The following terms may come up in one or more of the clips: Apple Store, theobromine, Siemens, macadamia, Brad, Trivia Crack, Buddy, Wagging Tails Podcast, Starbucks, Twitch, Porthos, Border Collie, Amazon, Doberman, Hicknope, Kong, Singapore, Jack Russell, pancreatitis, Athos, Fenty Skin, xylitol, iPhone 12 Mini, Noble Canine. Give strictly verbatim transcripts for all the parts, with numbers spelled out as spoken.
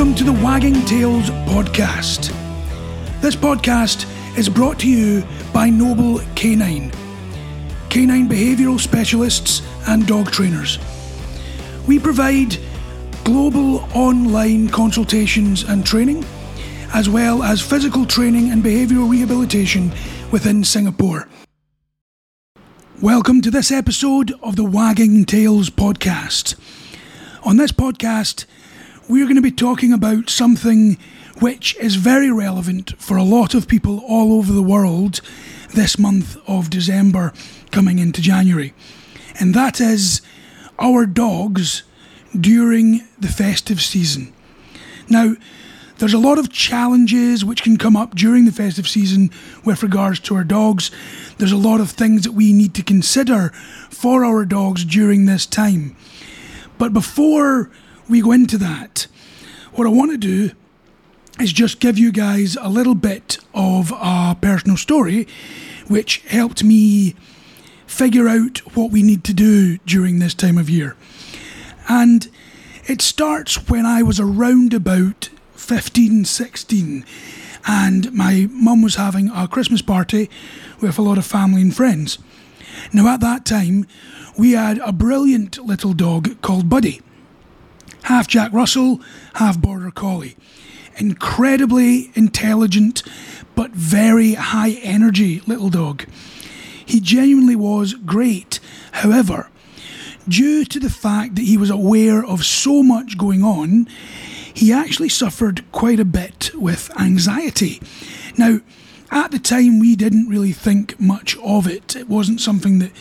Welcome to the Wagging Tails Podcast. This podcast is brought to you by Noble Canine, canine behavioural specialists and dog trainers. We provide global online consultations and training, as well as physical training and behavioural rehabilitation within Singapore. Welcome to this episode of the Wagging Tails Podcast. On this podcast, we're going to be talking about something which is very relevant for a lot of people all over the world this month of December coming into January. And that is our dogs during the festive season. Now, there's a lot of challenges which can come up during the festive season with regards to our dogs. There's a lot of things that we need to consider for our dogs during this time. But before we go into that, what I want to do is just give you guys a little bit of a personal story which helped me figure out what we need to do during this time of year. And it starts when I was around about fifteen, sixteen, and my mum was having a Christmas party with a lot of family and friends. Now, at that time, we had a brilliant little dog called Buddy. Half Jack Russell, half Border Collie. Incredibly intelligent, but very high energy little dog. He genuinely was great. However, due to the fact that he was aware of so much going on, he actually suffered quite a bit with anxiety. Now, at the time, we didn't really think much of it. It wasn't something that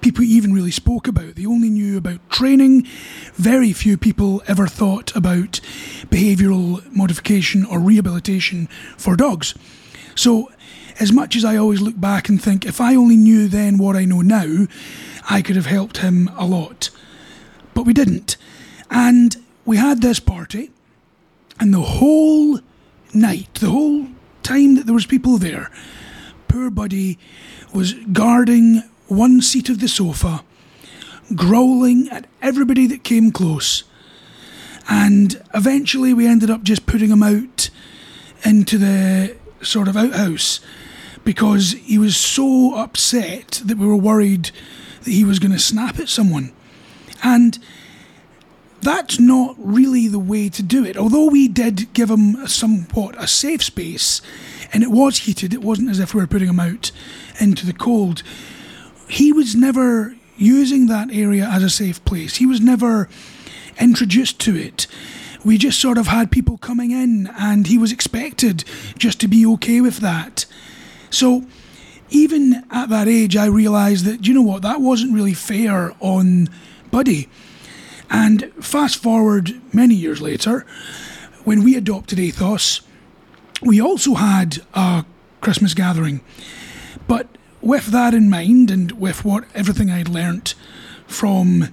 people even really spoke about. They only knew about training. Very few people ever thought about behavioural modification or rehabilitation for dogs. So, as much as I always look back and think, if I only knew then what I know now, I could have helped him a lot. But we didn't. And we had this party. And the whole night, the whole time that there was people there, poor Buddy was guarding one seat of the sofa, growling at everybody that came close. And eventually we ended up just putting him out into the sort of outhouse because he was so upset that we were worried that he was going to snap at someone. And that's not really the way to do it. Although we did give him somewhat a safe space, and it was heated, it wasn't as if we were putting him out into the cold. He was never using that area as a safe place. He was never introduced to it. We just sort of had people coming in, and he was expected just to be okay with that. So even at that age, I realised that, you know what, that wasn't really fair on Buddy. And fast forward many years later, when we adopted Athos, we also had a Christmas gathering. But with that in mind, and with what everything I'd learnt from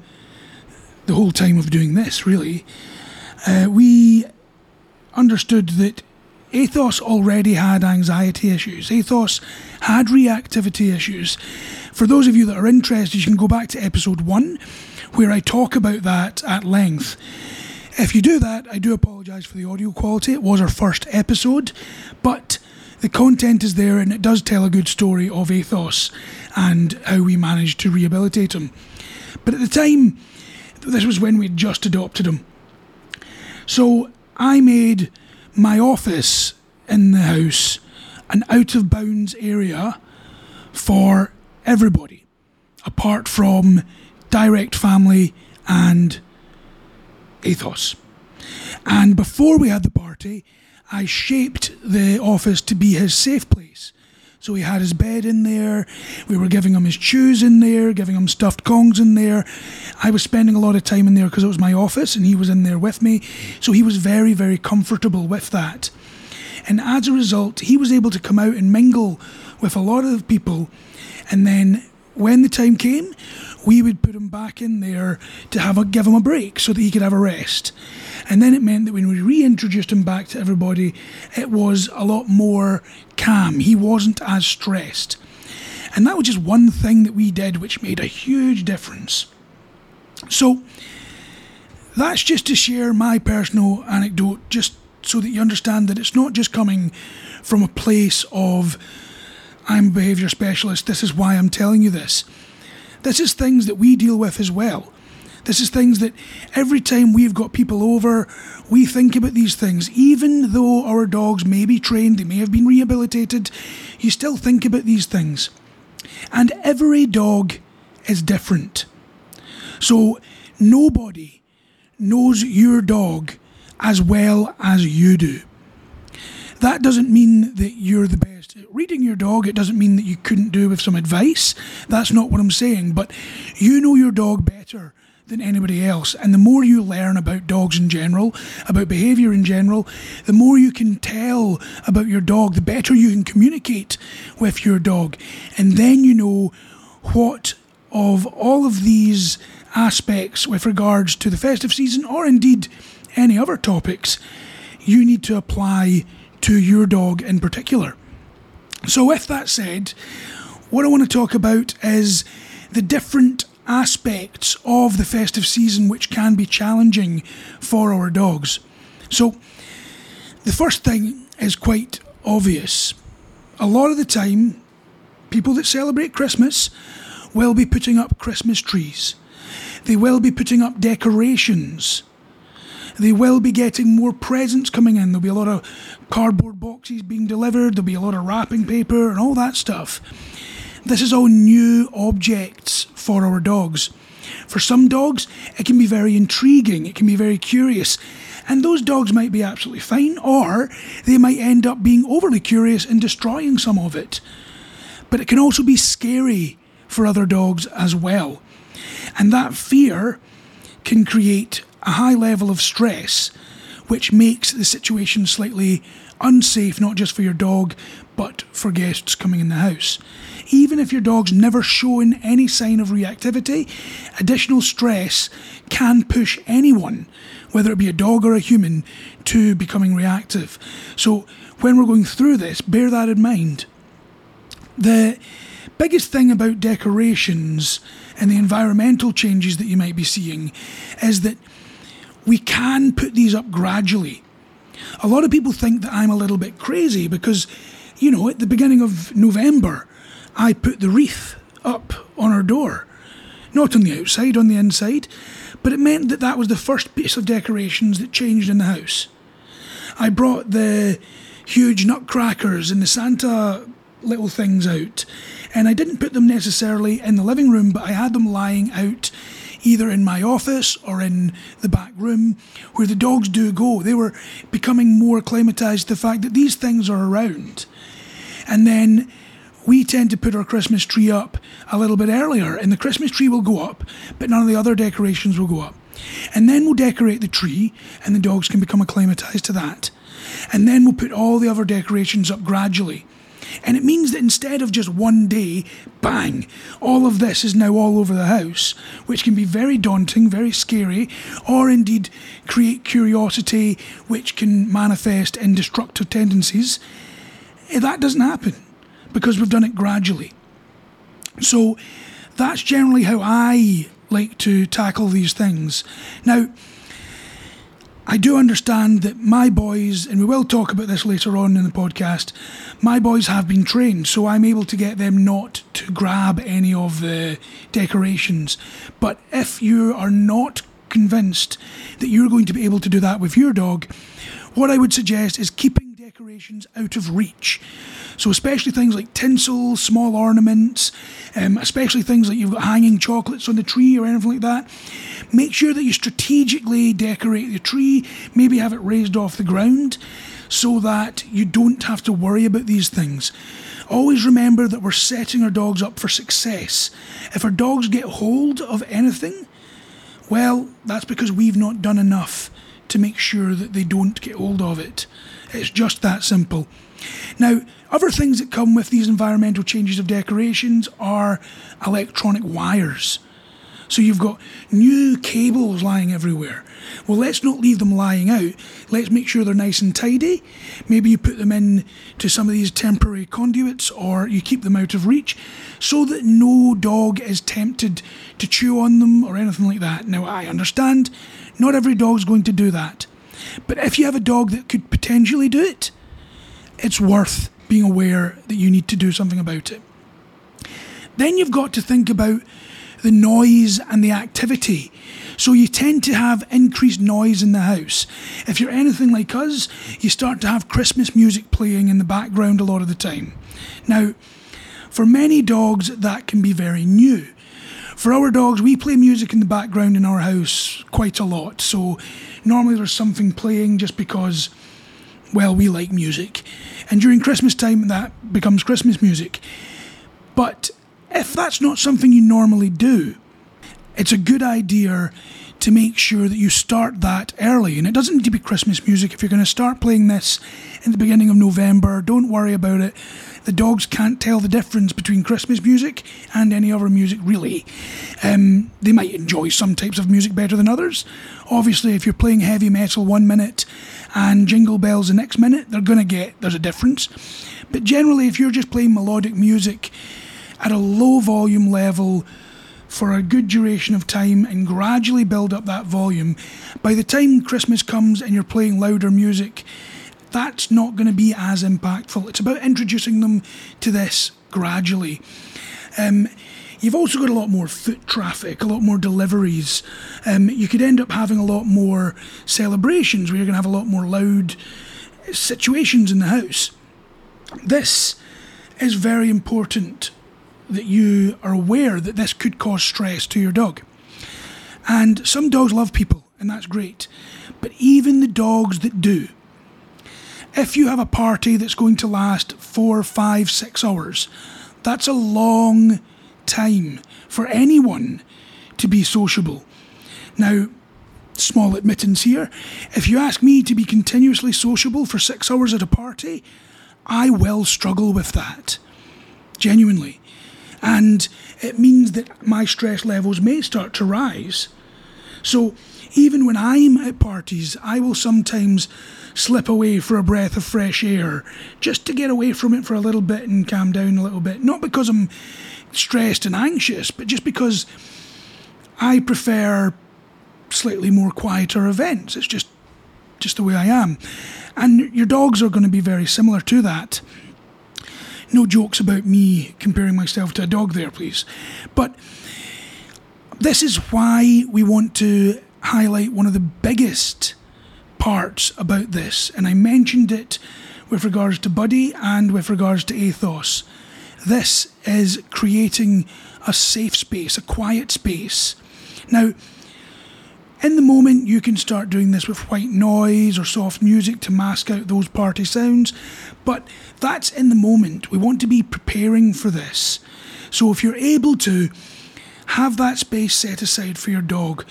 the whole time of doing this, really, uh, we understood that Athos already had anxiety issues. Athos had reactivity issues. For those of you that are interested, you can go back to episode one, where I talk about that at length. If you do that, I do apologise for the audio quality. It was our first episode, but the content is there and it does tell a good story of Athos and how we managed to rehabilitate him. But at the time, this was when we'd just adopted him. So I made my office in the house an out-of-bounds area for everybody, apart from direct family and Athos. And before we had the party, I shaped the office to be his safe place. So he had his bed in there, we were giving him his chews in there, giving him stuffed kongs in there. I was spending a lot of time in there because it was my office and he was in there with me. So he was very, very comfortable with that. And as a result, he was able to come out and mingle with a lot of people. And then when the time came, we would put him back in there to have a, give him a break so that he could have a rest. And then it meant that when we reintroduced him back to everybody, it was a lot more calm. He wasn't as stressed. And that was just one thing that we did which made a huge difference. So that's just to share my personal anecdote, just so that you understand that it's not just coming from a place of, I'm a behaviour specialist, this is why I'm telling you this. This is things that we deal with as well. This is things that every time we've got people over, we think about these things. Even though our dogs may be trained, they may have been rehabilitated, you still think about these things. And every dog is different. So nobody knows your dog as well as you do. That doesn't mean that you're the best at reading your dog. It doesn't mean that you couldn't do with some advice. That's not what I'm saying. But you know your dog better than anybody else. And the more you learn about dogs in general, about behaviour in general, the more you can tell about your dog, the better you can communicate with your dog. And then you know what of all of these aspects with regards to the festive season, or indeed any other topics, you need to apply to your dog in particular. So with that said, what I want to talk about is the different aspects of the festive season which can be challenging for our dogs. So the first thing is quite obvious. A lot of the time, people that celebrate Christmas will be putting up Christmas trees. They will be putting up decorations. They will be getting more presents coming in. There'll be a lot of cardboard boxes being delivered. There'll be a lot of wrapping paper and all that stuff. This is all new objects for our dogs. For some dogs, it can be very intriguing. It can be very curious. And those dogs might be absolutely fine, or they might end up being overly curious and destroying some of it. But it can also be scary for other dogs as well. And that fear can create a high level of stress, which makes the situation slightly unsafe, not just for your dog, but for guests coming in the house. Even if your dog's never shown any sign of reactivity, additional stress can push anyone, whether it be a dog or a human, to becoming reactive. So when we're going through this, bear that in mind. The biggest thing about decorations and the environmental changes that you might be seeing is that we can put these up gradually. A lot of people think that I'm a little bit crazy because, you know, at the beginning of November, I put the wreath up on our door. Not on the outside, on the inside. But it meant that that was the first piece of decorations that changed in the house. I brought the huge nutcrackers and the Santa little things out. And I didn't put them necessarily in the living room, but I had them lying out either in my office or in the back room, where the dogs do go. They were becoming more acclimatised to the fact that these things are around. And then we tend to put our Christmas tree up a little bit earlier, and the Christmas tree will go up, but none of the other decorations will go up. And then we'll decorate the tree, and the dogs can become acclimatised to that. And then we'll put all the other decorations up gradually. And it means that instead of just one day, bang, all of this is now all over the house, which can be very daunting, very scary, or indeed create curiosity, which can manifest in destructive tendencies. That doesn't happen because we've done it gradually. So that's generally how I like to tackle these things. Now, I do understand that my boys, and we will talk about this later on in the podcast, my boys have been trained, so I'm able to get them not to grab any of the decorations. But if you are not convinced that you're going to be able to do that with your dog, what I would suggest is keeping decorations out of reach. So especially things like tinsel, small ornaments, um, especially things like you've got hanging chocolates on the tree or anything like that. Make sure that you strategically decorate the tree, maybe have it raised off the ground, so that you don't have to worry about these things. Always remember that we're setting our dogs up for success. If our dogs get hold of anything, well, that's because we've not done enough to make sure that they don't get hold of it. It's just that simple. Now, other things that come with these environmental changes of decorations are electronic wires. So you've got new cables lying everywhere. Well, let's not leave them lying out. Let's make sure they're nice and tidy. Maybe you put them in to some of these temporary conduits, or you keep them out of reach so that no dog is tempted to chew on them or anything like that. Now, I understand not every dog's going to do that. But if you have a dog that could potentially do it, it's worth being aware that you need to do something about it. Then you've got to think about the noise and the activity. So you tend to have increased noise in the house. If you're anything like us, you start to have Christmas music playing in the background a lot of the time. Now, for many dogs, that can be very new. For our dogs, we play music in the background in our house quite a lot. So normally there's something playing just because, well, we like music. And during Christmas time, that becomes Christmas music. But if that's not something you normally do, it's a good idea to make sure that you start that early. And it doesn't need to be Christmas music. If you're going to start playing this in the beginning of November, don't worry about it. The dogs can't tell the difference between Christmas music and any other music, really. Um, they might enjoy some types of music better than others. Obviously, if you're playing heavy metal one minute and Jingle Bells the next minute, they're going to get, there's a difference. But generally, if you're just playing melodic music at a low volume level for a good duration of time and gradually build up that volume, by the time Christmas comes and you're playing louder music, that's not going to be as impactful. It's about introducing them to this gradually. Um, you've also got a lot more foot traffic, a lot more deliveries. Um, you could end up having a lot more celebrations where you're going to have a lot more loud situations in the house. This is very important, that you are aware that this could cause stress to your dog. And some dogs love people, and that's great. But even the dogs that do, if you have a party that's going to last four, five, six hours, that's a long time for anyone to be sociable. Now, small admittance here, if you ask me to be continuously sociable for six hours at a party, I will struggle with that, genuinely. And it means that my stress levels may start to rise. So even when I'm at parties, I will sometimes slip away for a breath of fresh air, just to get away from it for a little bit and calm down a little bit. Not because I'm stressed and anxious, but just because I prefer slightly more quieter events. It's just, just the way I am. And your dogs are going to be very similar to that. No jokes about me comparing myself to a dog there, please. But this is why we want to highlight one of the biggest parts about this. And I mentioned it with regards to Buddy and with regards to Athos. This is creating a safe space, a quiet space. Now, in the moment, you can start doing this with white noise or soft music to mask out those party sounds, but that's in the moment. We want to be preparing for this. So if you're able to, have that space set aside for your dog.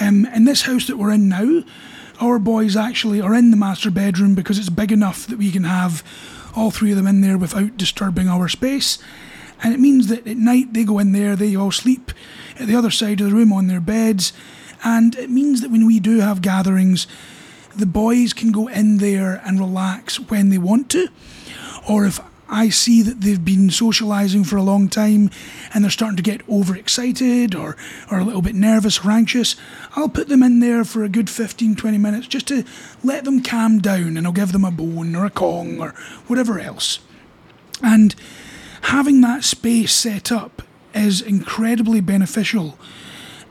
Um, in this house that we're in now, our boys actually are in the master bedroom because it's big enough that we can have all three of them in there without disturbing our space. And it means that at night they go in there, they all sleep at the other side of the room on their beds. And it means that when we do have gatherings, the boys can go in there and relax when they want to. Or if I see that they've been socialising for a long time and they're starting to get overexcited or, or a little bit nervous or anxious, I'll put them in there for a good fifteen, twenty minutes just to let them calm down, and I'll give them a bone or a Kong or whatever else. And having that space set up is incredibly beneficial.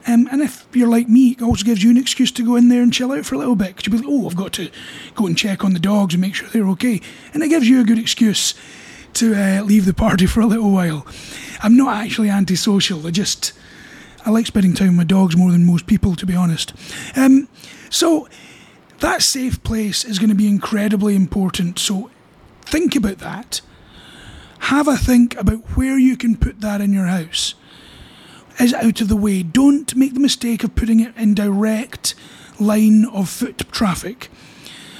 Um, and if you're like me, it also gives you an excuse to go in there and chill out for a little bit. Because you'll be like, oh, I've got to go and check on the dogs and make sure they're okay. And it gives you a good excuse to uh, leave the party for a little while. I'm not actually antisocial. I just, I like spending time with my dogs more than most people, to be honest. Um, so that safe place is going to be incredibly important. So think about that. Have a think about where you can put that in your house. Is out of the way. Don't make the mistake of putting it in direct line of foot traffic.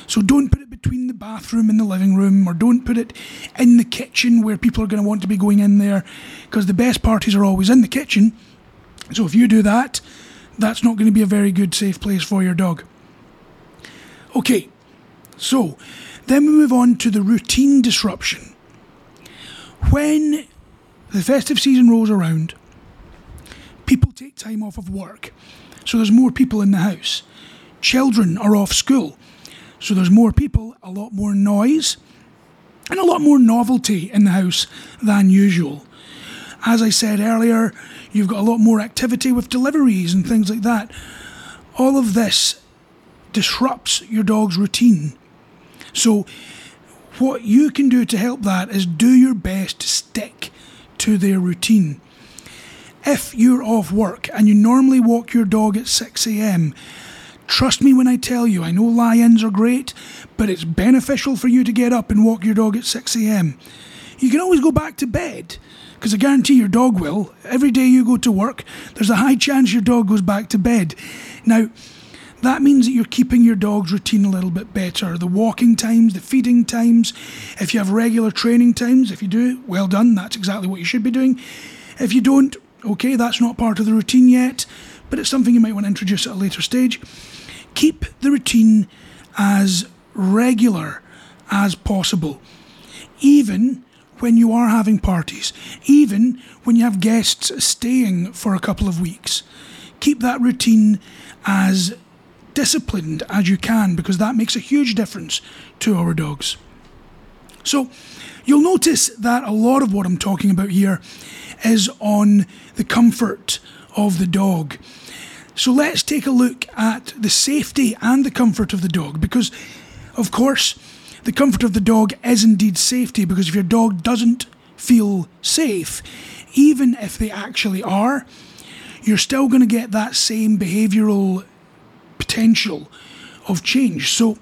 So don't put it between the bathroom and the living room, or don't put it in the kitchen where people are going to want to be going in there, because the best parties are always in the kitchen. So if you do that, that's not going to be a very good safe place for your dog. Okay, so then we move on to the routine disruption. When the festive season rolls around, people take time off of work, so there's more people in the house. Children are off school, so there's more people, a lot more noise, and a lot more novelty in the house than usual. As I said earlier, you've got a lot more activity with deliveries and things like that. All of this disrupts your dog's routine. So what you can do to help that is do your best to stick to their routine. If you're off work and you normally walk your dog at six a.m, trust me when I tell you, I know lie-ins are great, but it's beneficial for you to get up and walk your dog at six a.m. You can always go back to bed, because I guarantee your dog will. Every day you go to work, there's a high chance your dog goes back to bed. Now, that means that you're keeping your dog's routine a little bit better. The walking times, the feeding times, if you have regular training times, if you do, well done, that's exactly what you should be doing. If you don't, okay, that's not part of the routine yet, but it's something you might want to introduce at a later stage. Keep the routine as regular as possible, even when you are having parties, even when you have guests staying for a couple of weeks. Keep that routine as disciplined as you can, because that makes a huge difference to our dogs. So you'll notice that a lot of what I'm talking about here is on the comfort of the dog. So let's take a look at the safety and the comfort of the dog, because of course the comfort of the dog is indeed safety, because if your dog doesn't feel safe, even if they actually are, you're still going to get that same behavioural potential of change. So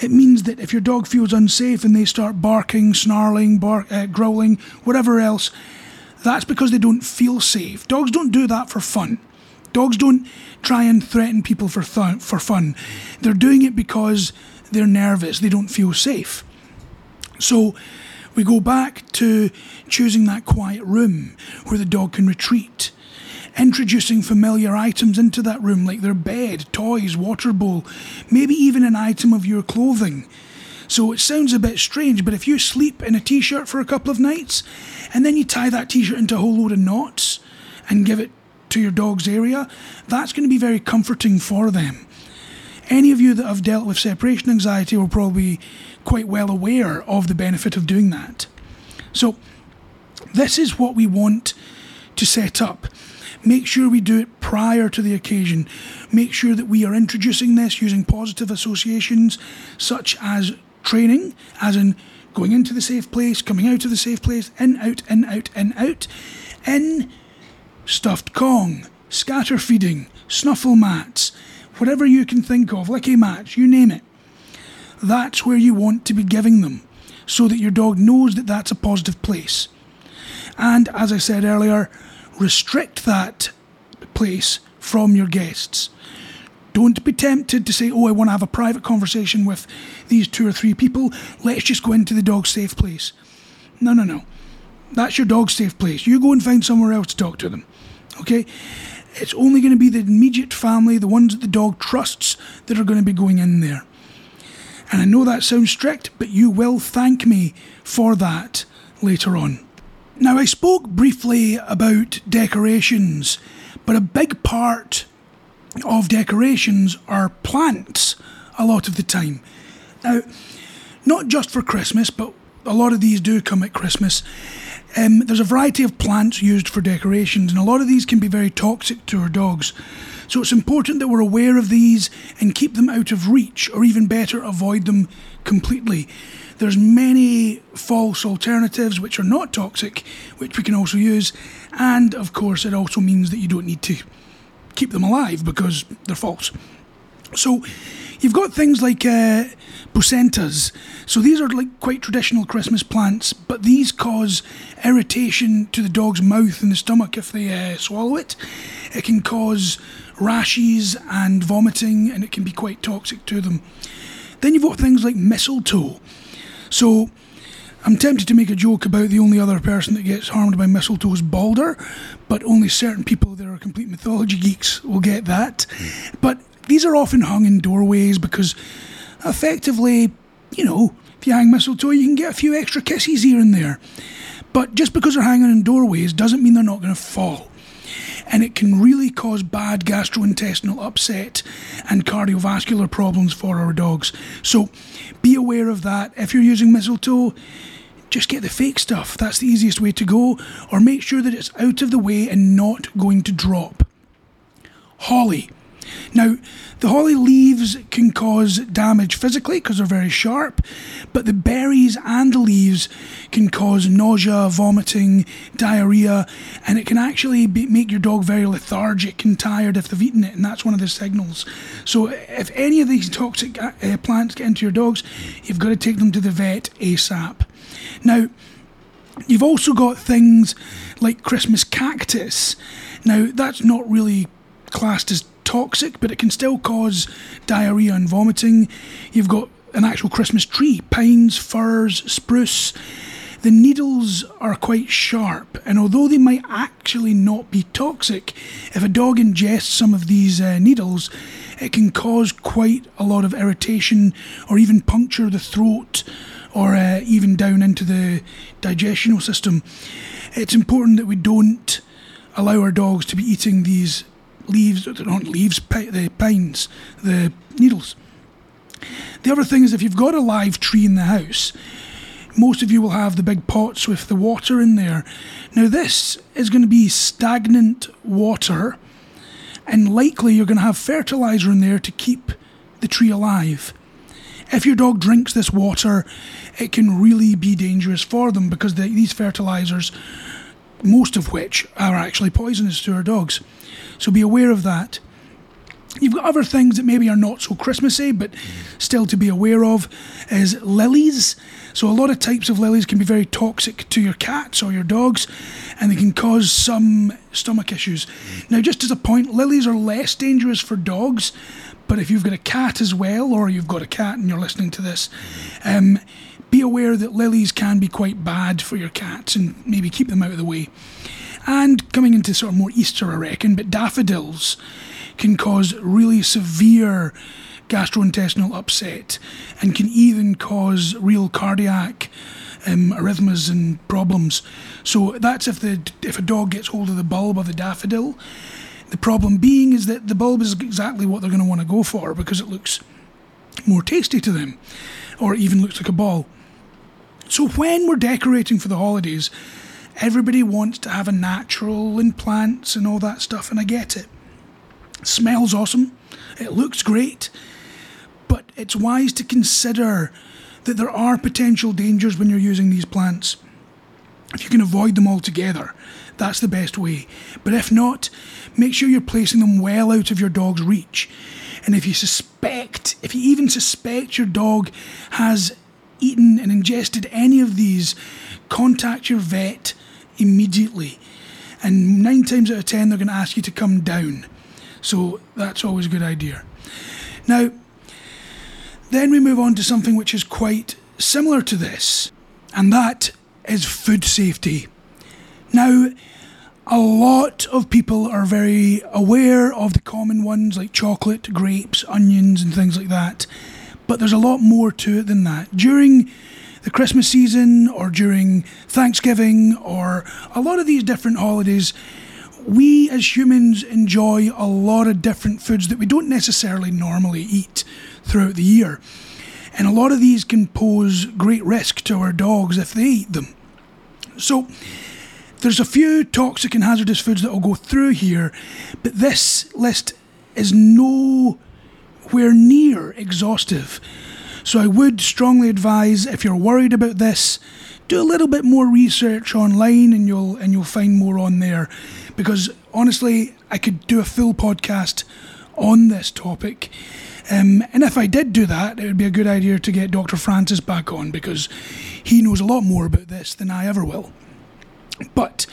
it means that if your dog feels unsafe and they start barking, snarling, bark, uh, growling, whatever else, that's because they don't feel safe. Dogs don't do that for fun. Dogs don't try and threaten people for th- for fun. They're doing it because they're nervous. They don't feel safe. So we go back to choosing that quiet room where the dog can retreat. Introducing familiar items into that room, like their bed, toys, water bowl, maybe even an item of your clothing. So it sounds a bit strange, but if you sleep in a t-shirt for a couple of nights, and then you tie that t-shirt into a whole load of knots and give it to your dog's area, that's going to be very comforting for them. Any of you that have dealt with separation anxiety are probably quite well aware of the benefit of doing that. So this is what we want to set up. Make sure we do it prior to the occasion. Make sure that we are introducing this using positive associations such as training, as in going into the safe place, coming out of the safe place, in, out, in, out, in, out. In, stuffed Kong, scatter feeding, snuffle mats, whatever you can think of, licky mats, you name it. That's where you want to be giving them, so that your dog knows that that's a positive place. And as I said earlier, restrict that place from your guests. Don't be tempted to say, oh, I want to have a private conversation with these two or three people. Let's just go into the dog's safe place. No, no, no. That's your dog's safe place. You go and find somewhere else to talk to them. Okay? It's only going to be the immediate family, the ones that the dog trusts, that are going to be going in there. And I know that sounds strict, but you will thank me for that later on. Now, I spoke briefly about decorations, but a big part of decorations are plants a lot of the time. Now, not just for Christmas, but a lot of these do come at Christmas. Um, there's a variety of plants used for decorations, and a lot of these can be very toxic to our dogs. So it's important that we're aware of these and keep them out of reach, or even better, avoid them completely. There's many false alternatives which are not toxic, which we can also use, and of course it also means that you don't need to keep them alive because they're false. So you've got things like uh, posentas. So these are like quite traditional Christmas plants, but these cause irritation to the dog's mouth and the stomach if they uh, swallow it. It can cause rashes and vomiting, and it can be quite toxic to them. Then you've got things like mistletoe. So I'm tempted to make a joke about the only other person that gets harmed by mistletoe is Balder, but only certain people that are complete mythology geeks will get that. But these are often hung in doorways because effectively, you know, if you hang mistletoe, you can get a few extra kisses here and there. But just because they're hanging in doorways doesn't mean they're not going to fall. And it can really cause bad gastrointestinal upset and cardiovascular problems for our dogs. So be aware of that. If you're using mistletoe, just get the fake stuff. That's the easiest way to go. Or make sure that it's out of the way and not going to drop. Holly. Now, the holly leaves can cause damage physically because they're very sharp, but the berries and the leaves can cause nausea, vomiting, diarrhea, and it can actually be, make your dog very lethargic and tired if they've eaten it, and that's one of the signals. So if any of these toxic uh, plants get into your dogs, you've got to take them to the vet ASAP. Now, you've also got things like Christmas cactus. Now, that's not really classed as toxic, but it can still cause diarrhea and vomiting. You've got an actual Christmas tree, pines, firs, spruce. The needles are quite sharp, and although they might actually not be toxic, if a dog ingests some of these uh, needles, it can cause quite a lot of irritation or even puncture the throat or uh, even down into the digestional system. It's important that we don't allow our dogs to be eating these leaves, they're not leaves, pi- the pines, the needles. The other thing is, if you've got a live tree in the house, most of you will have the big pots with the water in there. Now, this is going to be stagnant water, and likely you're going to have fertilizer in there to keep the tree alive. If your dog drinks this water, it can really be dangerous for them because the, these fertilizers, most of which are actually poisonous to our dogs. So be aware of that. You've got other things that maybe are not so Christmassy, but still to be aware of, is lilies. So a lot of types of lilies can be very toxic to your cats or your dogs, and they can cause some stomach issues. Now, just as a point, lilies are less dangerous for dogs, but if you've got a cat as well, or you've got a cat and you're listening to this, um, be aware that lilies can be quite bad for your cats and maybe keep them out of the way. And coming into sort of more Easter, I reckon, but daffodils can cause really severe gastrointestinal upset and can even cause real cardiac um, arrhythmias and problems. So that's if the if a dog gets hold of the bulb of the daffodil. The problem being is that the bulb is exactly what they're going to want to go for because it looks more tasty to them, or even looks like a ball. So when we're decorating for the holidays, everybody wants to have a natural and plants and all that stuff, and I get it. It smells awesome, it looks great, but it's wise to consider that there are potential dangers when you're using these plants. If you can avoid them altogether, that's the best way. But if not, make sure you're placing them well out of your dog's reach. And if you suspect, if you even suspect your dog has eaten and ingested any of these, contact your vet immediately, and nine times out of ten they're going to ask you to come down, so that's always a good idea. Now then we move on to something which is quite similar to this, and that is food safety. Now, a lot of people are very aware of the common ones like chocolate, grapes, onions and things like that, but there's a lot more to it than that. During the Christmas season or during Thanksgiving or a lot of these different holidays, we as humans enjoy a lot of different foods that we don't necessarily normally eat throughout the year. And a lot of these can pose great risk to our dogs if they eat them. So there's a few toxic and hazardous foods that I'll go through here, but this list is nowhere near exhaustive. So I would strongly advise, if you're worried about this, do a little bit more research online, and you'll and you'll find more on there. Because honestly, I could do a full podcast on this topic. Um, and if I did do that, it would be a good idea to get Doctor Francis back on, because he knows a lot more about this than I ever will. But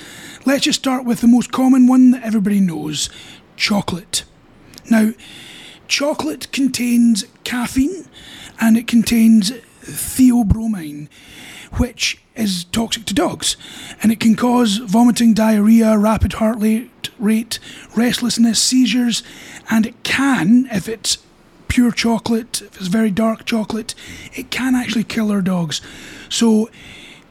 let's just start with the most common one that everybody knows, chocolate. Now, chocolate contains caffeine, and it contains theobromine, which is toxic to dogs, and it can cause vomiting, diarrhea, rapid heart rate, restlessness, seizures, and it can, if it's pure chocolate, if it's very dark chocolate, it can actually kill our dogs. So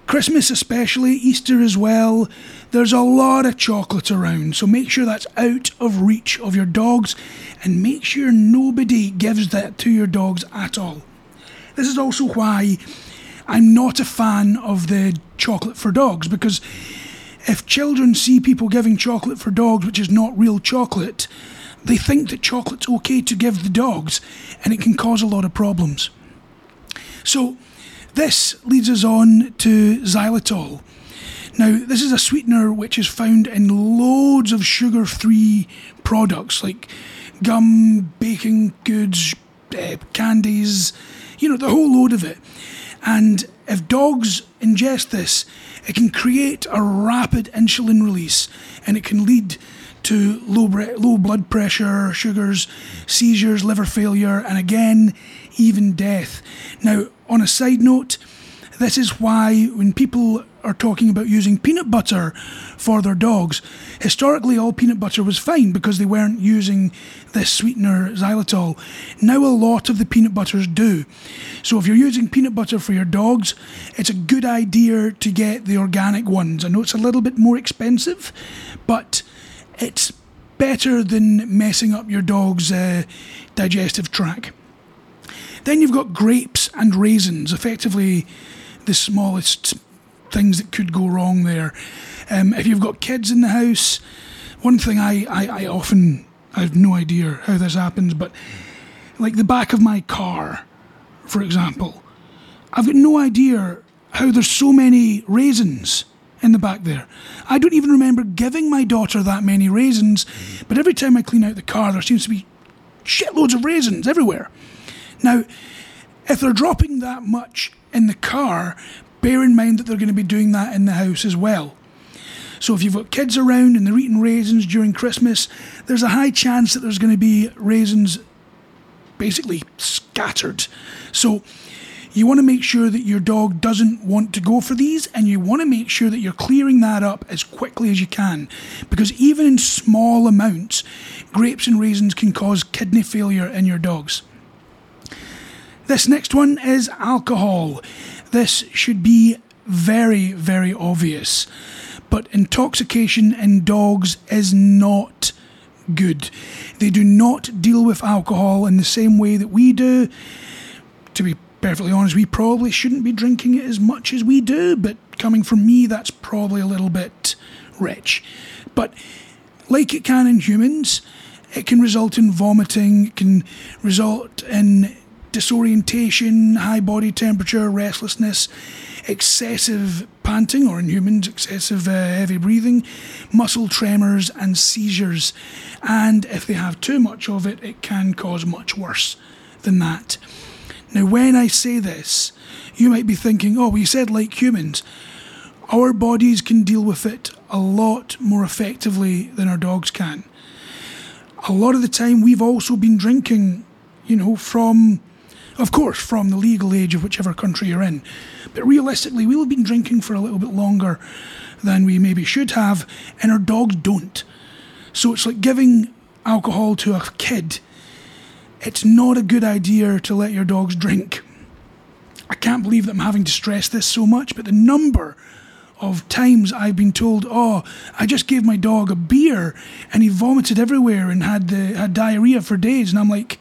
Christmas especially, Easter as well, there's a lot of chocolate around, so make sure that's out of reach of your dogs, and make sure nobody gives that to your dogs at all. This is also why I'm not a fan of the chocolate for dogs, because if children see people giving chocolate for dogs which is not real chocolate, they think that chocolate's okay to give the dogs, and it can cause a lot of problems. So this leads us on to xylitol. Now, this is a sweetener which is found in loads of sugar-free products like gum, baking goods, uh, candies, you know, the whole load of it. And if dogs ingest this, it can create a rapid insulin release, and it can lead to low, bre- low blood pressure, sugars, seizures, liver failure, and again, even death. Now, on a side note, this is why when people are talking about using peanut butter for their dogs, historically all peanut butter was fine because they weren't using this sweetener xylitol. Now a lot of the peanut butters do. So if you're using peanut butter for your dogs, it's a good idea to get the organic ones. I know it's a little bit more expensive, but it's better than messing up your dog's uh, digestive tract. Then you've got grapes and raisins, effectively the smallest things that could go wrong there. Um, if you've got kids in the house, one thing I, I, I often, I have no idea how this happens, but like the back of my car, for example, I've got no idea how there's so many raisins in the back there. I don't even remember giving my daughter that many raisins, but every time I clean out the car, there seems to be shitloads of raisins everywhere. Now, if they're dropping that much in the car, bear in mind that they're going to be doing that in the house as well. So if you've got kids around and they're eating raisins during Christmas, there's a high chance that there's going to be raisins basically scattered. So you want to make sure that your dog doesn't want to go for these, and you want to make sure that you're clearing that up as quickly as you can, because even in small amounts, grapes and raisins can cause kidney failure in your dogs. This next one is alcohol. This should be very, very obvious, but intoxication in dogs is not good. They do not deal with alcohol in the same way that we do. To be perfectly honest, we probably shouldn't be drinking it as much as we do, but coming from me, that's probably a little bit rich. But like it can in humans, it can result in vomiting, it can result in disorientation, high body temperature, restlessness, excessive panting, or in humans, excessive uh, heavy breathing, muscle tremors and seizures. And if they have too much of it, it can cause much worse than that. Now, when I say this, you might be thinking, oh, we said like humans. Our bodies can deal with it a lot more effectively than our dogs can. A lot of the time, we've also been drinking, you know, from... Of course, from the legal age of whichever country you're in. But realistically, we'll have been drinking for a little bit longer than we maybe should have, and our dogs don't. So it's like giving alcohol to a kid. It's not a good idea to let your dogs drink. I can't believe that I'm having to stress this so much, but the number of times I've been told, oh, I just gave my dog a beer and he vomited everywhere and had, the, had diarrhea for days, and I'm like...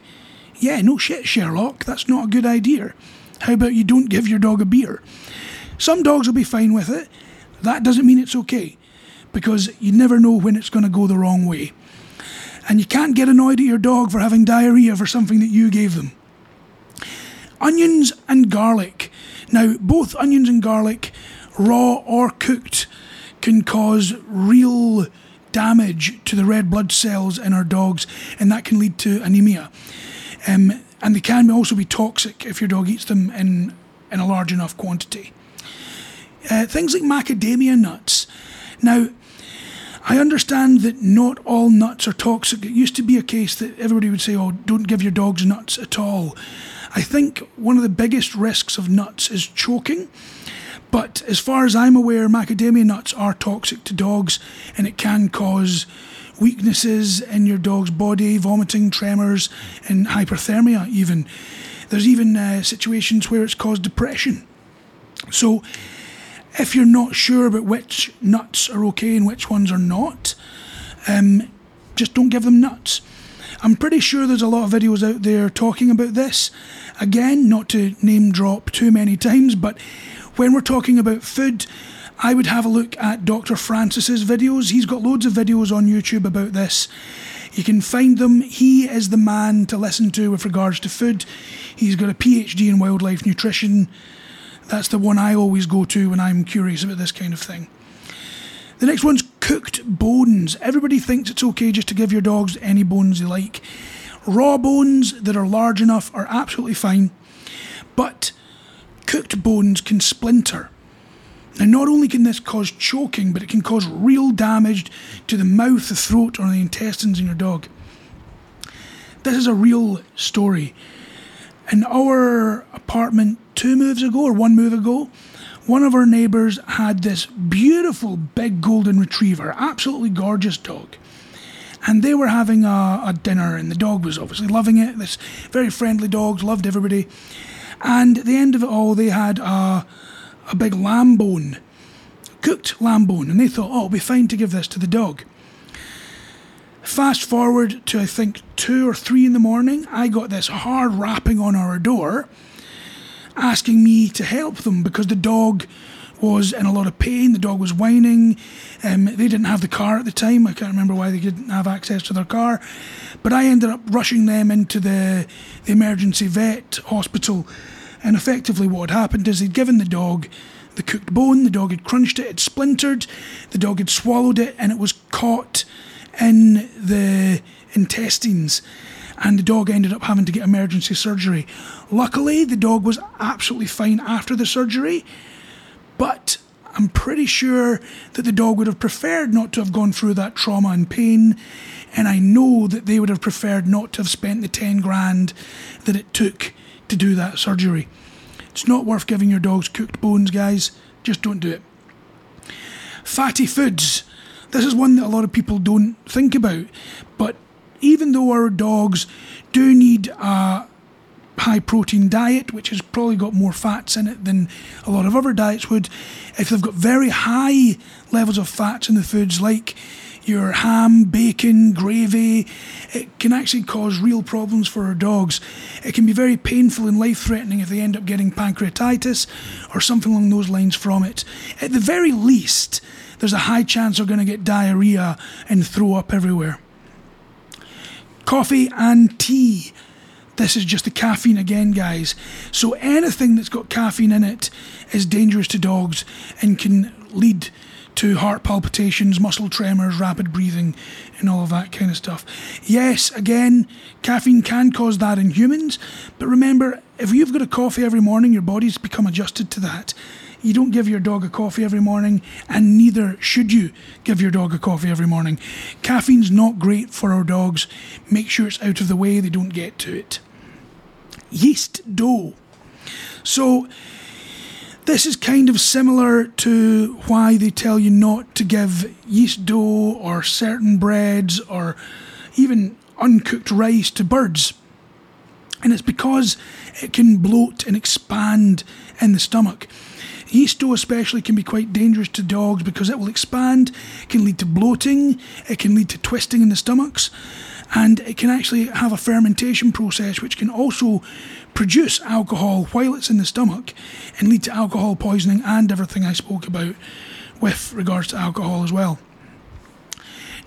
Yeah, no shit, Sherlock. That's not a good idea. How about you don't give your dog a beer? Some dogs will be fine with it. That doesn't mean it's okay, because you never know when it's going to go the wrong way. And you can't get annoyed at your dog for having diarrhea for something that you gave them. Onions and garlic. Now, both onions and garlic, raw or cooked, can cause real damage to the red blood cells in our dogs, and that can lead to anemia. Um, and they can also be toxic if your dog eats them in, in a large enough quantity. Uh, things like macadamia nuts. Now, I understand that not all nuts are toxic. It used to be a case that everybody would say, oh, don't give your dogs nuts at all. I think one of the biggest risks of nuts is choking, But as far as I'm aware, macadamia nuts are toxic to dogs, and it can cause weaknesses in your dog's body, vomiting, tremors, and hyperthermia even. There's even uh, situations where it's caused depression. So if you're not sure about which nuts are okay and which ones are not, um, just don't give them nuts. I'm pretty sure there's a lot of videos out there talking about this. Again, not to name drop too many times, but when we're talking about food, I would have a look at Doctor Francis's videos. He's got loads of videos on YouTube about this. You can find them. He is the man to listen to with regards to food. He's got a P H D in wildlife nutrition. That's the one I always go to when I'm curious about this kind of thing. The next one's cooked bones. Everybody thinks it's okay just to give your dogs any bones they like. Raw bones that are large enough are absolutely fine, but cooked bones can splinter. Now, not only can this cause choking, but it can cause real damage to the mouth, the throat, or the intestines in your dog. This is a real story. In our apartment two moves ago, or one move ago, one of our neighbours had this beautiful big golden retriever, absolutely gorgeous dog. And they were having a, a dinner, and the dog was obviously loving it. This very friendly dog, loved everybody. And at the end of it all, they had a, a big lamb bone, cooked lamb bone. And they thought, oh, it'll be fine to give this to the dog. Fast forward to, I think, two or three in the morning, I got this hard rapping on our door, asking me to help them because the dog was in a lot of pain. The dog was whining. Um, they didn't have the car at the time. I can't remember why they didn't have access to their car. But I ended up rushing them into the, the emergency vet hospital. And effectively what had happened is they'd given the dog the cooked bone. The dog had crunched it. It splintered. The dog had swallowed it. And it was caught in the intestines. And the dog ended up having to get emergency surgery. Luckily, the dog was absolutely fine after the surgery. But I'm pretty sure that the dog would have preferred not to have gone through that trauma and pain. And I know that they would have preferred not to have spent the ten grand that it took to do that surgery. It's not worth giving your dogs cooked bones, guys. Just don't do it. Fatty foods. This is one that a lot of people don't think about. But even though our dogs do need a high-protein diet, which has probably got more fats in it than a lot of other diets would, if they've got very high levels of fats in the foods, like your ham, bacon, gravy, it can actually cause real problems for our dogs. It can be very painful and life-threatening if they end up getting pancreatitis or something along those lines from it. At the very least, there's a high chance they're going to get diarrhea and throw up everywhere. Coffee and tea. This is just the caffeine again, guys. So anything that's got caffeine in it is dangerous to dogs and can lead to heart palpitations, muscle tremors, rapid breathing, and all of that kind of stuff. Yes, again, caffeine can cause that in humans, but remember, if you've got a coffee every morning, your body's become adjusted to that. You don't give your dog a coffee every morning, and neither should you give your dog a coffee every morning. Caffeine's not great for our dogs. Make sure it's out of the way, they don't get to it. Yeast dough. So, this is kind of similar to why they tell you not to give yeast dough or certain breads or even uncooked rice to birds. And it's because it can bloat and expand in the stomach. Yeast dough especially can be quite dangerous to dogs because it will expand, can lead to bloating, it can lead to twisting in the stomachs, and it can actually have a fermentation process which can also produce alcohol while it's in the stomach and lead to alcohol poisoning and everything I spoke about with regards to alcohol as well.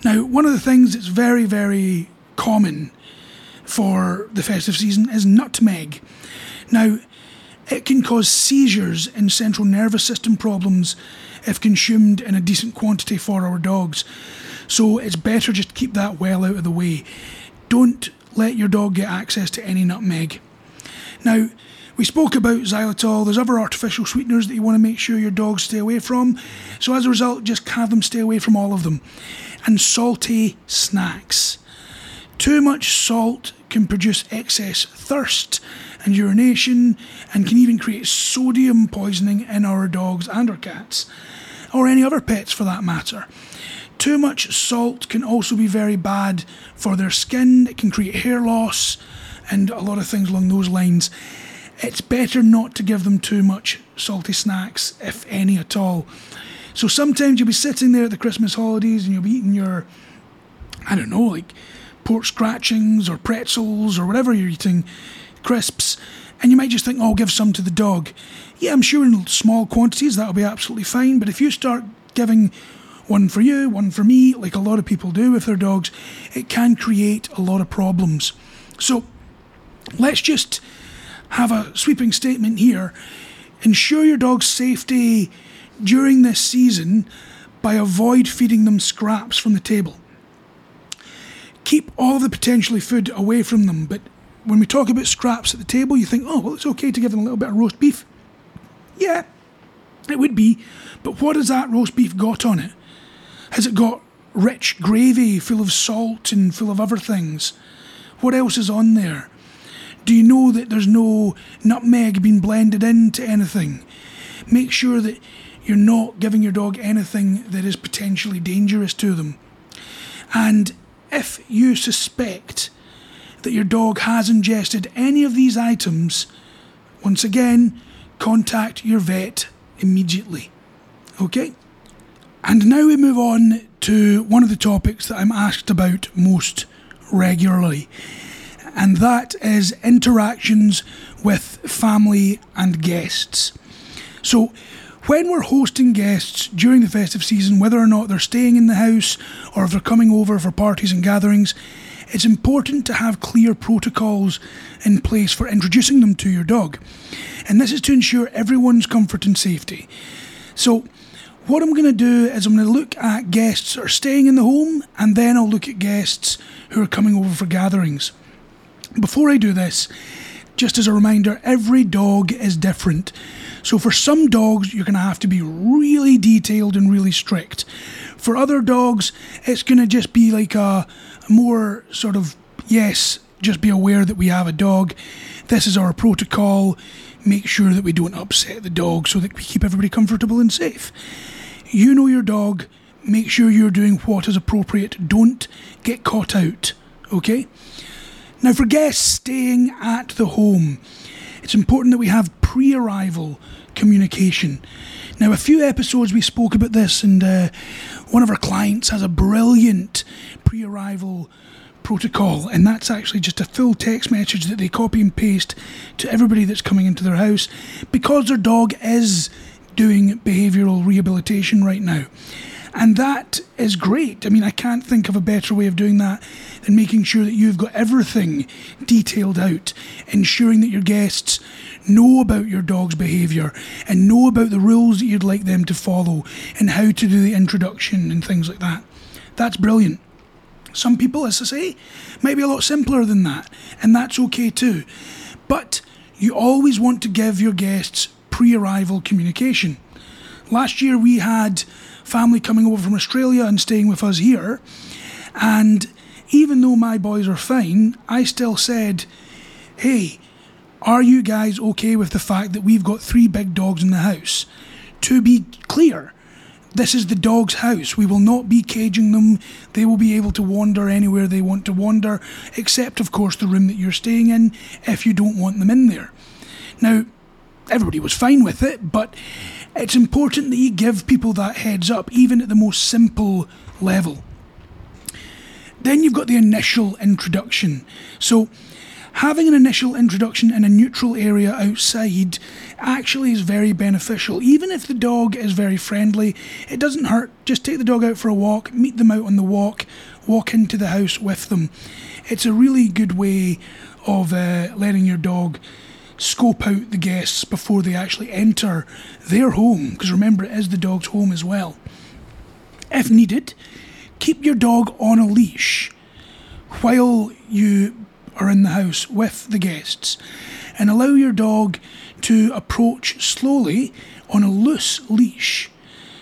Now, one of the things that's very, very common for the festive season is nutmeg. Now, it can cause seizures and central nervous system problems if consumed in a decent quantity for our dogs. So it's better just to keep that well out of the way. Don't let your dog get access to any nutmeg. Now, we spoke about xylitol. There's other artificial sweeteners that you want to make sure your dogs stay away from. So as a result, just have them stay away from all of them. And salty snacks. Too much salt can produce excess thirst and urination, and can even create sodium poisoning in our dogs and our cats, or any other pets for that matter. Too much salt can also be very bad for their skin. It can create hair loss and a lot of things along those lines. It's better not to give them too much salty snacks, if any at all. So sometimes you'll be sitting there at the Christmas holidays and you'll be eating your, I don't know, like pork scratchings or pretzels or whatever you're eating, crisps, and you might just think, oh, I'll give some to the dog. Yeah, I'm sure in small quantities that'll be absolutely fine, but if you start giving one for you, one for me, like a lot of people do with their dogs, it can create a lot of problems. So let's just have a sweeping statement here. Ensure your dog's safety during this season by avoid feeding them scraps from the table. Keep all the potentially food away from them, but when we talk about scraps at the table, you think, oh, well, it's okay to give them a little bit of roast beef. Yeah, it would be, but what has that roast beef got on it? Has it got rich gravy full of salt and full of other things? What else is on there? Do you know that there's no nutmeg being blended into anything? Make sure that you're not giving your dog anything that is potentially dangerous to them. And if you suspect that your dog has ingested any of these items, once again, contact your vet immediately. Okay? And now we move on to one of the topics that I'm asked about most regularly, and that is interactions with family and guests. So when we're hosting guests during the festive season, whether or not they're staying in the house or if they're coming over for parties and gatherings, it's important to have clear protocols in place for introducing them to your dog. And this is to ensure everyone's comfort and safety. So what I'm going to do is I'm going to look at guests that are staying in the home, and then I'll look at guests who are coming over for gatherings. Before I do this, just as a reminder, every dog is different. So for some dogs, you're going to have to be really detailed and really strict. For other dogs, it's going to just be like a more sort of, yes, just be aware that we have a dog. This is our protocol. Make sure that we don't upset the dog so that we keep everybody comfortable and safe. You know your dog. Make sure you're doing what is appropriate. Don't get caught out, okay? Now, for guests staying at the home, it's important that we have pre-arrival communication. Now, a few episodes we spoke about this, and uh, one of our clients has a brilliant pre-arrival protocol, and that's actually just a full text message that they copy and paste to everybody that's coming into their house, because their dog is doing behavioural rehabilitation right now. And that is great. I mean, I can't think of a better way of doing that than making sure that you've got everything detailed out, ensuring that your guests know about your dog's behaviour and know about the rules that you'd like them to follow and how to do the introduction and things like that. That's brilliant. Some people, as I say, might be a lot simpler than that, and that's okay too. But you always want to give your guests pre-arrival communication. Last year we had family coming over from Australia and staying with us here, and even though my boys are fine, I still said, hey, are you guys okay with the fact that we've got three big dogs in the house? To be clear, this is the dog's house. We will not be caging them. They will be able to wander anywhere they want to wander, except of course the room that you're staying in, if you don't want them in there. Now, everybody was fine with it, but it's important that you give people that heads up, even at the most simple level. Then you've got the initial introduction. So having an initial introduction in a neutral area outside actually is very beneficial. Even if the dog is very friendly, it doesn't hurt. Just take the dog out for a walk, meet them out on the walk, walk into the house with them. It's a really good way of uh, letting your dog scope out the guests before they actually enter their home, because remember, it is the dog's home as well. If needed, keep your dog on a leash while you are in the house with the guests, and allow your dog to approach slowly on a loose leash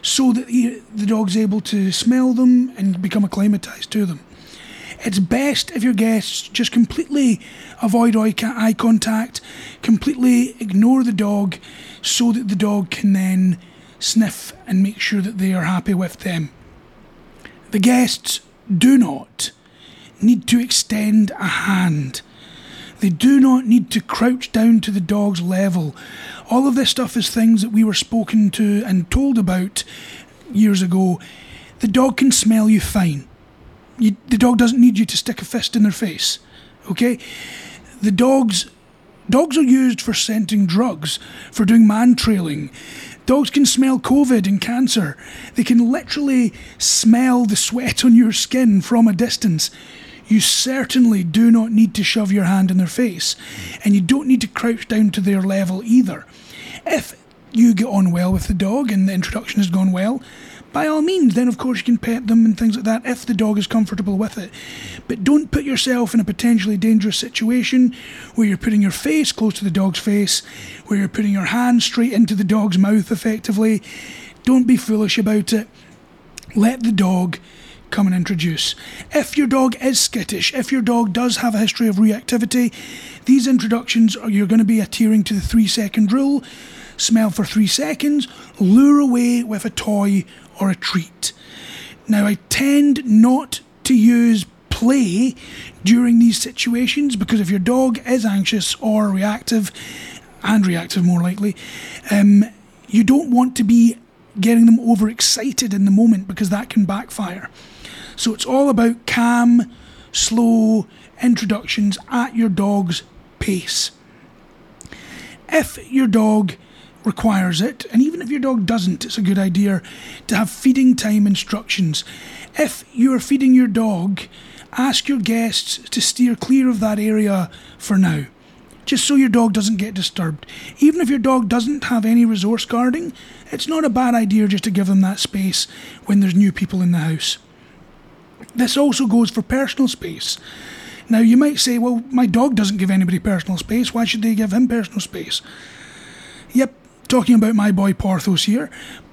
so that the dog's able to smell them and become acclimatised to them. It's best if your guests just completely avoid eye contact, completely ignore the dog, so that the dog can then sniff and make sure that they are happy with them. The guests do not need to extend a hand. They do not need to crouch down to the dog's level. All of this stuff is things that we were spoken to and told about years ago. The dog can smell you fine. You, the dog doesn't need you to stick a fist in their face. Okay? The dogs, dogs are used for scenting drugs, for doing man trailing. Dogs can smell COVID and cancer. They can literally smell the sweat on your skin from a distance. You certainly do not need to shove your hand in their face, and you don't need to crouch down to their level either. If you get on well with the dog and the introduction has gone well, by all means, then of course you can pet them and things like that if the dog is comfortable with it. But don't put yourself in a potentially dangerous situation where you're putting your face close to the dog's face, where you're putting your hand straight into the dog's mouth effectively. Don't be foolish about it. Let the dog come and introduce. If your dog is skittish, if your dog does have a history of reactivity, these introductions are you're going to be adhering to the three second rule. Smell for three seconds, lure away with a toy or a treat. Now, I tend not to use play during these situations because if your dog is anxious or reactive, and reactive more likely, um, you don't want to be getting them overexcited in the moment because that can backfire. So it's all about calm, slow introductions at your dog's pace. If your dog requires it, and even if your dog doesn't, it's a good idea to have feeding time instructions. If you're feeding your dog, ask your guests to steer clear of that area for now, just so your dog doesn't get disturbed. Even if your dog doesn't have any resource guarding, it's not a bad idea just to give them that space when there's new people in the house. This also goes for personal space. Now, you might say, well, my dog doesn't give anybody personal space. Why should they give him personal space? Yep, talking about my boy Porthos here.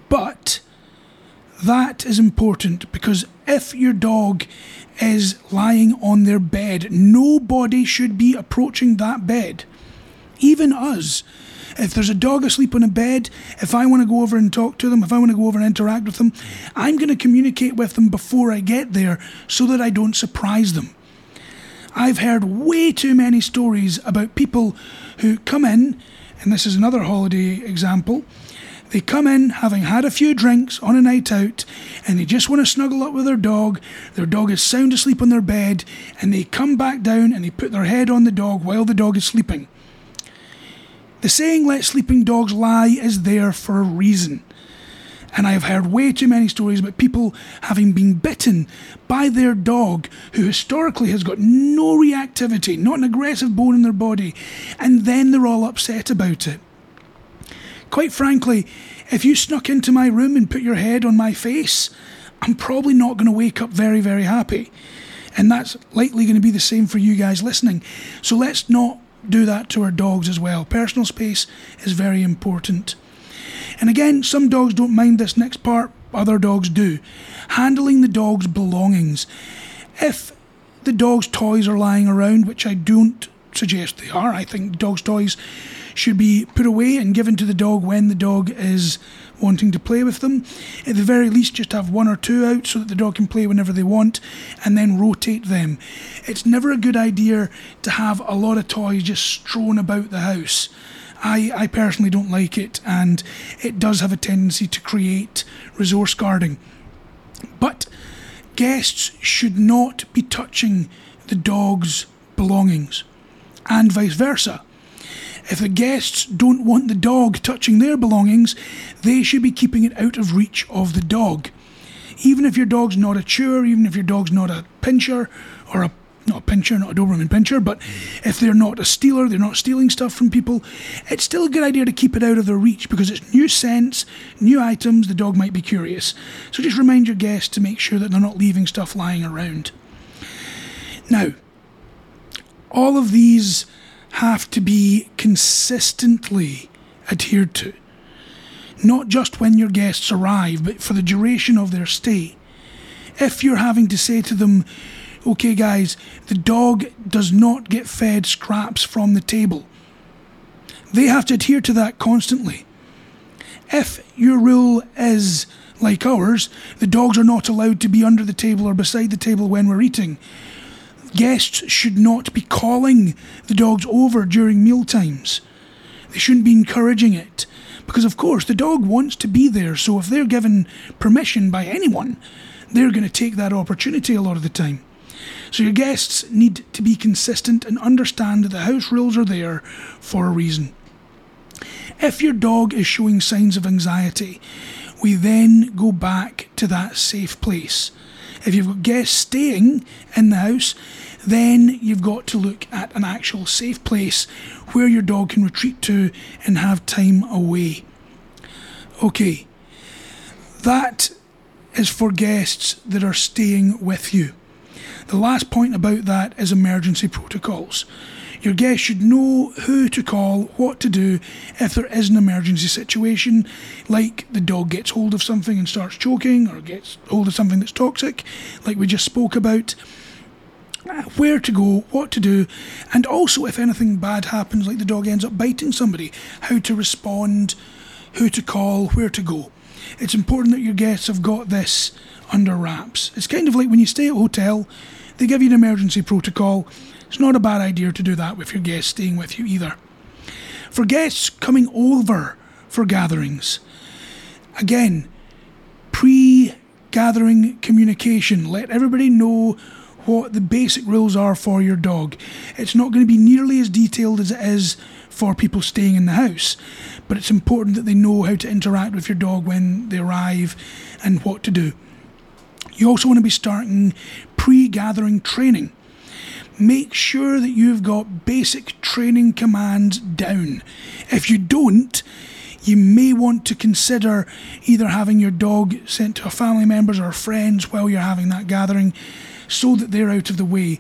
But that is important because if your dog is lying on their bed, nobody should be approaching that bed. Even us. If there's a dog asleep on a bed, if I want to go over and talk to them, if I want to go over and interact with them, I'm going to communicate with them before I get there so that I don't surprise them. I've heard way too many stories about people who come in, and this is another holiday example, they come in having had a few drinks on a night out and they just want to snuggle up with their dog, their dog is sound asleep on their bed, and they come back down and they put their head on the dog while the dog is sleeping. The saying, let sleeping dogs lie, is there for a reason. And I have heard way too many stories about people having been bitten by their dog who historically has got no reactivity, not an aggressive bone in their body, and then they're all upset about it. Quite frankly, if you snuck into my room and put your head on my face, I'm probably not going to wake up very, very happy. And that's likely going to be the same for you guys listening. So let's not do that to our dogs as well. Personal space is very important. And again, some dogs don't mind this next part, other dogs do. Handling the dog's belongings. If the dog's toys are lying around, which I don't suggest they are, I think dogs' toys should be put away and given to the dog when the dog is wanting to play with them. At the very least, just have one or two out so that the dog can play whenever they want and then rotate them. It's never a good idea to have a lot of toys just strewn about the house. I, I personally don't like it, and it does have a tendency to create resource guarding. But guests should not be touching the dog's belongings, and vice versa. If the guests don't want the dog touching their belongings, they should be keeping it out of reach of the dog. Even if your dog's not a chewer, even if your dog's not a pincher or a not a pincher, not a Doberman pincher, but if they're not a stealer, they're not stealing stuff from people, it's still a good idea to keep it out of their reach because it's new scents, new items, the dog might be curious. So just remind your guests to make sure that they're not leaving stuff lying around. Now, all of these have to be consistently adhered to. Not just when your guests arrive, but for the duration of their stay. If you're having to say to them, okay guys, the dog does not get fed scraps from the table. They have to adhere to that constantly. If your rule is like ours, the dogs are not allowed to be under the table or beside the table when we're eating. Guests should not be calling the dogs over during meal times. They shouldn't be encouraging it. Because of course, the dog wants to be there, so if they're given permission by anyone, they're going to take that opportunity a lot of the time. So your guests need to be consistent and understand that the house rules are there for a reason. If your dog is showing signs of anxiety, we then go back to that safe place. If you've got guests staying in the house, then you've got to look at an actual safe place where your dog can retreat to and have time away. Okay, that is for guests that are staying with you. The last point about that is emergency protocols. Your guests should know who to call, what to do if there is an emergency situation, like the dog gets hold of something and starts choking, or gets hold of something that's toxic, like we just spoke about. Where to go, what to do, and also if anything bad happens, like the dog ends up biting somebody, how to respond, who to call, where to go. It's important that your guests have got this under wraps. It's kind of like when you stay at a hotel, they give you an emergency protocol. It's not a bad idea to do that with your guests staying with you either. For guests coming over for gatherings, again, pre-gathering communication. Let everybody know what the basic rules are for your dog. It's not going to be nearly as detailed as it is for people staying in the house, but it's important that they know how to interact with your dog when they arrive and what to do. You also want to be starting pre-gathering training. Make sure that you've got basic training commands down. If you don't, you may want to consider either having your dog sent to a family member's or friends while you're having that gathering so that they're out of the way.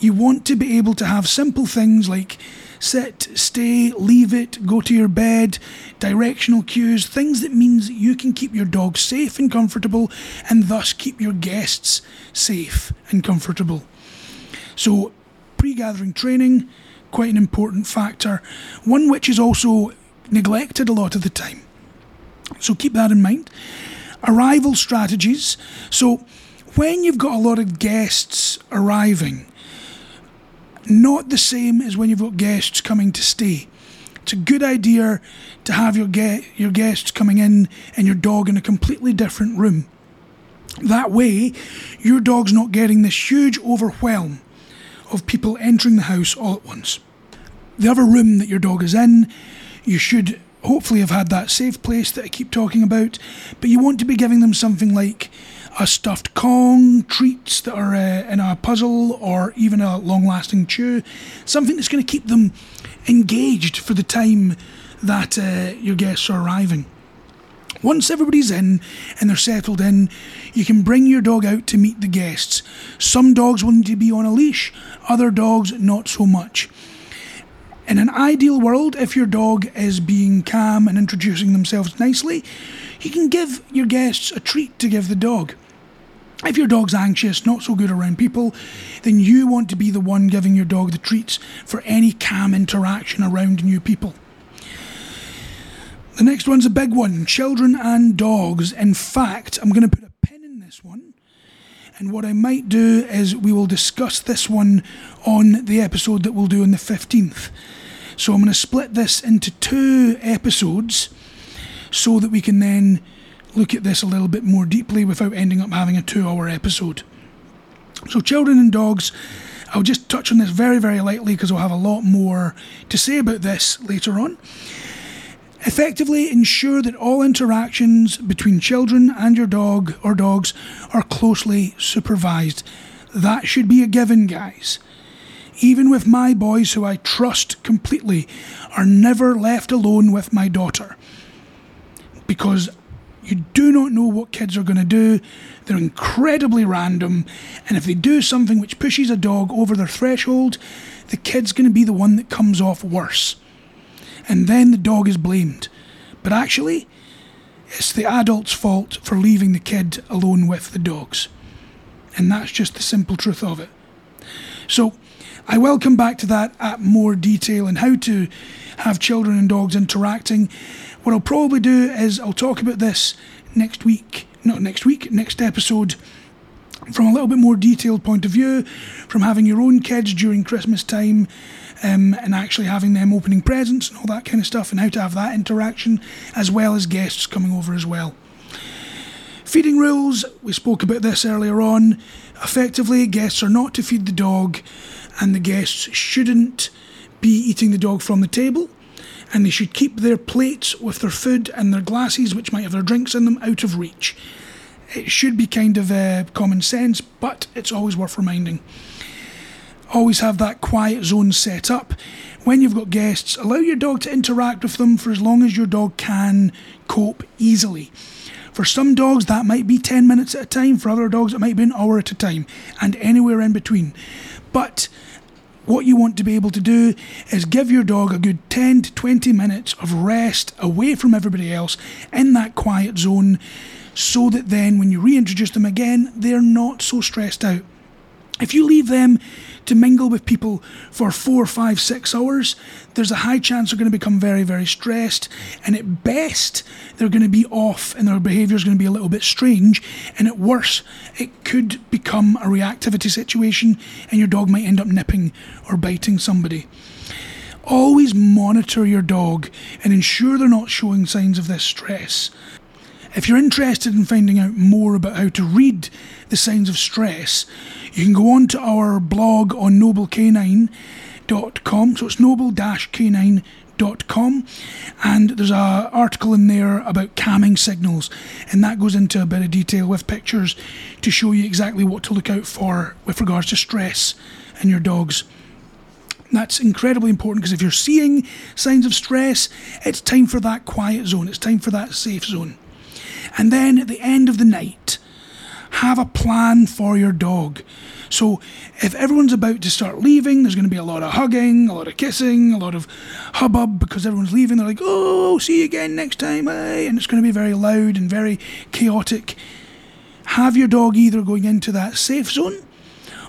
You want to be able to have simple things like sit, stay, leave it, go to your bed, directional cues, things that means that you can keep your dog safe and comfortable and thus keep your guests safe and comfortable. So pre-gathering training, quite an important factor, one which is also neglected a lot of the time. So keep that in mind. Arrival strategies. So when you've got a lot of guests arriving, not the same as when you've got guests coming to stay. It's a good idea to have your ge- your guests coming in and your dog in a completely different room. That way, your dog's not getting this huge overwhelm of people entering the house all at once. The other room that your dog is in, you should hopefully have had that safe place that I keep talking about, but you want to be giving them something like a stuffed Kong, treats that are uh, in a puzzle, or even a long-lasting chew, something that's going to keep them engaged for the time that uh, your guests are arriving. Once everybody's in and they're settled in, you can bring your dog out to meet the guests. Some dogs will need to be on a leash, other dogs not so much. In an ideal world, if your dog is being calm and introducing themselves nicely, you can give your guests a treat to give the dog. If your dog's anxious, not so good around people, then you want to be the one giving your dog the treats for any calm interaction around new people. The next one's a big one, children and dogs. In fact, I'm going to put a pin in this one. And what I might do is we will discuss this one on the episode that we'll do on the fifteenth. So I'm going to split this into two episodes so that we can then look at this a little bit more deeply without ending up having a two-hour episode. So children and dogs, I'll just touch on this very, very lightly because I'll have a lot more to say about this later on. Effectively ensure that all interactions between children and your dog or dogs are closely supervised. That should be a given, guys. Even with my boys, who I trust completely, are never left alone with my daughter. Because you do not know what kids are going to do. They're incredibly random. And if they do something which pushes a dog over their threshold, the kid's going to be the one that comes off worse. And then the dog is blamed. But actually, it's the adult's fault for leaving the kid alone with the dogs. And that's just the simple truth of it. So I will come back to that at more detail and how to have children and dogs interacting. What I'll probably do is I'll talk about this next week, not next week, next episode, from a little bit more detailed point of view, from having your own kids during Christmas time, um, and actually having them opening presents and all that kind of stuff, and how to have that interaction, as well as guests coming over as well. Feeding rules, we spoke about this earlier on. Effectively, guests are not to feed the dog, and the guests shouldn't be eating the dog from the table, and they should keep their plates with their food and their glasses, which might have their drinks in them, out of reach. It should be kind of uh, common sense, but it's always worth reminding. Always have that quiet zone set up. When you've got guests, allow your dog to interact with them for as long as your dog can cope easily. For some dogs, that might be ten minutes at a time. For other dogs, it might be an hour at a time, and anywhere in between. But what you want to be able to do is give your dog a good ten to twenty minutes of rest away from everybody else in that quiet zone, so that then when you reintroduce them again, they're not so stressed out. If you leave them to mingle with people for four, five, six hours, there's a high chance they're going to become very, very stressed. And at best, they're going to be off and their behaviour is going to be a little bit strange. And at worst, it could become a reactivity situation and your dog might end up nipping or biting somebody. Always monitor your dog and ensure they're not showing signs of this stress. If you're interested in finding out more about how to read the signs of stress, you can go on to our blog on noble canine dot com, so it's noble dash canine dot com, and there's an article in there about calming signals, and that goes into a bit of detail with pictures to show you exactly what to look out for with regards to stress in your dogs. That's incredibly important, because if you're seeing signs of stress, it's time for that quiet zone, it's time for that safe zone. And then at the end of the night, have a plan for your dog. So if everyone's about to start leaving, there's going to be a lot of hugging, a lot of kissing, a lot of hubbub, because everyone's leaving. They're like, oh, see you again next time. Hey. And it's going to be very loud and very chaotic. Have your dog either going into that safe zone,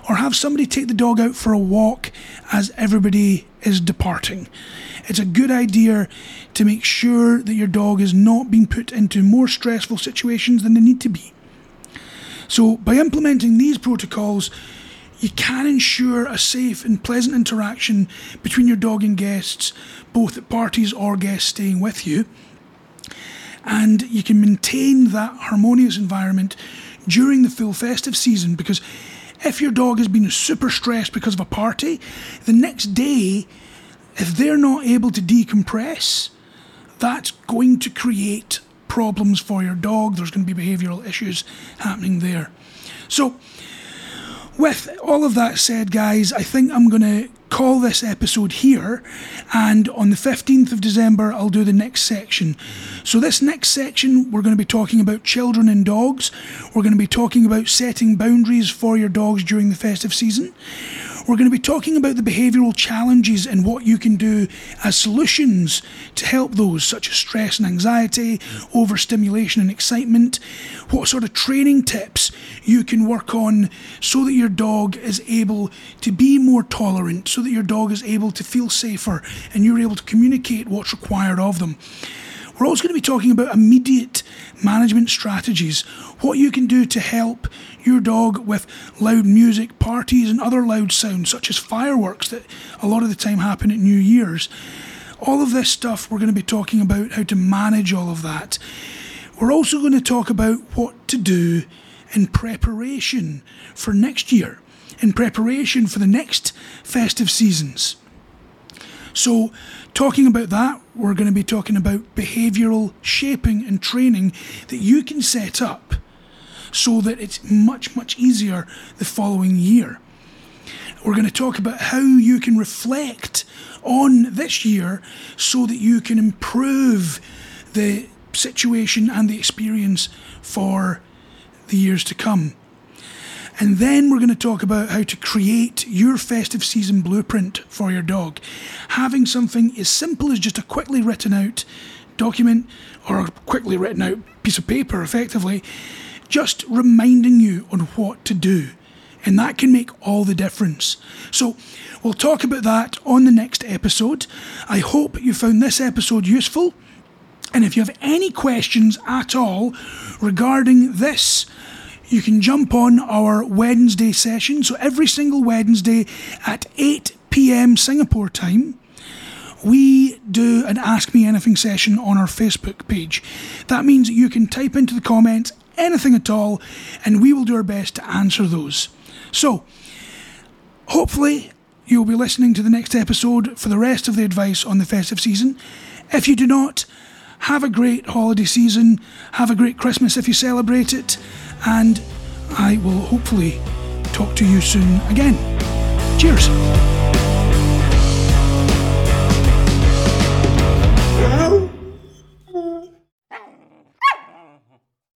or have somebody take the dog out for a walk as everybody is departing. It's a good idea to make sure that your dog is not being put into more stressful situations than they need to be. So by implementing these protocols, you can ensure a safe and pleasant interaction between your dog and guests, both at parties or guests staying with you. And you can maintain that harmonious environment during the full festive season, because if your dog has been super stressed because of a party, the next day, if they're not able to decompress, that's going to create problems for your dog. There's going to be behavioural issues happening there. So, with all of that said, guys, I think I'm going to call this episode here, and on the fifteenth of December I'll do the next section. So this next section, we're going to be talking about children and dogs. We're going to be talking about setting boundaries for your dogs during the festive season. We're going to be talking about the behavioural challenges and what you can do as solutions to help those, such as stress and anxiety, overstimulation and excitement, what sort of training tips you can work on so that your dog is able to be more tolerant, so that your dog is able to feel safer and you're able to communicate what's required of them. We're also going to be talking about immediate management strategies, what you can do to help your dog with loud music, parties and other loud sounds such as fireworks that a lot of the time happen at New Year's. All of this stuff, we're going to be talking about how to manage all of that. We're also going to talk about what to do in preparation for next year, in preparation for the next festive seasons. So talking about that, we're going to be talking about behavioural shaping and training that you can set up so that it's much, much easier the following year. We're going to talk about how you can reflect on this year so that you can improve the situation and the experience for the years to come. And then we're going to talk about how to create your festive season blueprint for your dog. Having something as simple as just a quickly written out document or a quickly written out piece of paper, effectively, just reminding you on what to do and that can make all the difference. So we'll talk about that on the next episode. I hope you found this episode useful, and if you have any questions at all regarding this, you can jump on our Wednesday session. So every single Wednesday at eight p.m. Singapore time, we do an Ask Me Anything session on our Facebook page. That means you can type into the comments anything at all, and we will do our best to answer those. So, hopefully, you'll be listening to the next episode for the rest of the advice on the festive season. If you do not, have a great holiday season, have a great Christmas if you celebrate it, and I will hopefully talk to you soon again. Cheers!